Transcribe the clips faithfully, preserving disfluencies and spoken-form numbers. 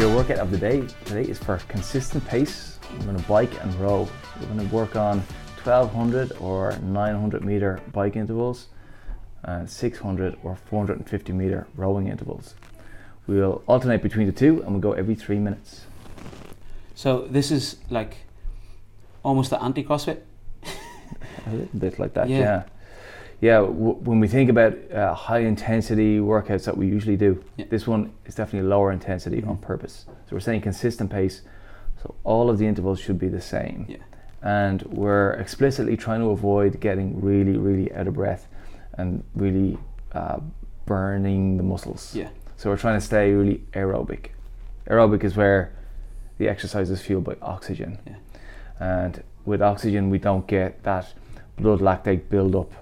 Your workout of the day today is for consistent pace. We're going to bike and row. We're going to work on twelve hundred or nine hundred meter bike intervals and six hundred or four hundred fifty meter rowing intervals. We will alternate between the two, and we'll go every three minutes. So this is like almost the anti-CrossFit? A little bit like that, yeah. Yeah, yeah w- when we think about uh, high intensity workouts that we usually do, yeah. This one is definitely lower intensity mm-hmm. on purpose. So we're saying consistent pace, so all of the intervals should be the same. Yeah. And we're explicitly trying to avoid getting really, really out of breath and really uh, burning the muscles. Yeah. So we're trying to stay really aerobic. Aerobic is where the exercise is fueled by oxygen. Yeah. And with oxygen, we don't get that blood lactate buildup.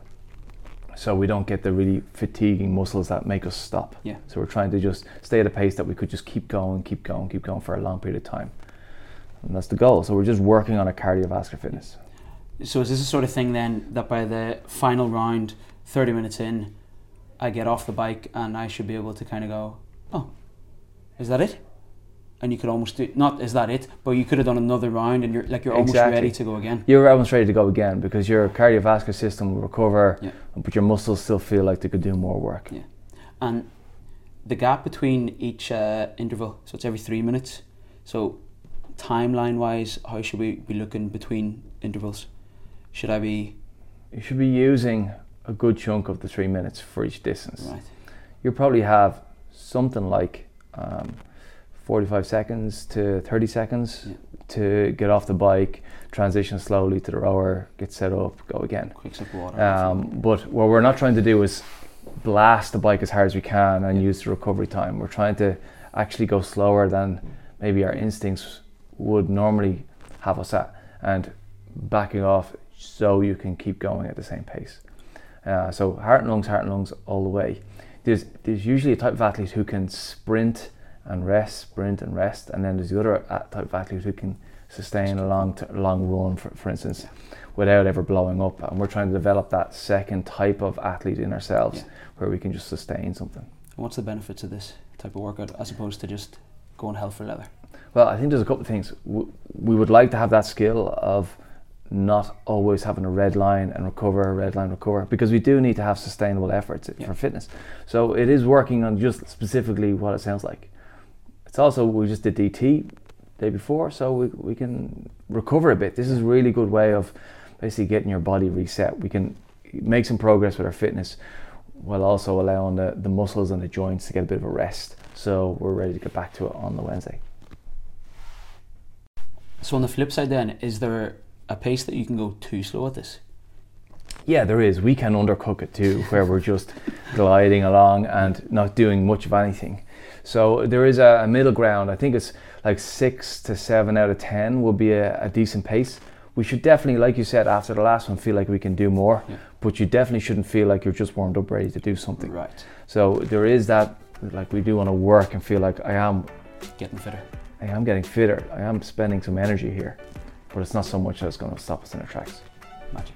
So we don't get the really fatiguing muscles that make us stop. Yeah. So we're trying to just stay at a pace that we could just keep going, keep going, keep going for a long period of time. And that's the goal. So we're just working on a cardiovascular fitness. So is this the sort of thing then that by the final round, thirty minutes in, I get off the bike and I should be able to kind of go, oh, is that it? And you could almost do, not is that it, but you could have done another round and you're like you're almost exactly. ready to go again. You're almost ready to go again because your cardiovascular system will recover, yeah. but your muscles still feel like they could do more work. Yeah, and the gap between each uh, interval, so it's every three minutes. So timeline-wise, how should we be looking between intervals? Should I be? You should be using a good chunk of the three minutes for each distance. Right. You'll probably have something like um, forty-five seconds to thirty seconds yeah. to get off the bike, transition slowly to the rower, get set up, go again. Quick sip of water. Um, but what we're not trying to do is blast the bike as hard as we can and yeah. use the recovery time. We're trying to actually go slower than maybe our instincts would normally have us at, and backing off so you can keep going at the same pace. Uh, so heart and lungs, heart and lungs all the way. There's there's usually a type of athlete who can sprint and rest, sprint and rest, and then there's the other type of athlete who can sustain a long t- long run, for, for instance, yeah. without ever blowing up. And we're trying to develop that second type of athlete in ourselves, yeah. where we can just sustain something. And what's the benefits of this type of workout as opposed to just going hell for leather? Well, I think there's a couple of things. We, we would like to have that skill of not always having a red line and recover, red line, recover, because we do need to have sustainable efforts yeah. for fitness. So it is working on just specifically what it sounds like. It's also, we just did D T the day before, so we, we can recover a bit. This is a really good way of basically getting your body reset. We can make some progress with our fitness while also allowing the, the muscles and the joints to get a bit of a rest. So we're ready to get back to it on the Wednesday. So on the flip side then, is there a pace that you can go too slow at this? Yeah, there is. We can undercook it too, where we're just gliding along and not doing much of anything. So there is a, a middle ground. I think it's like six to seven out of ten will be a, a decent pace. We should definitely, like you said, after the last one, feel like we can do more, yeah. but you definitely shouldn't feel like you're just warmed up, ready to do something. Right. So there is that, like we do want to work and feel like I am getting fitter. I am getting fitter. I am spending some energy here. But it's not so much that's going to stop us in our tracks. Magic.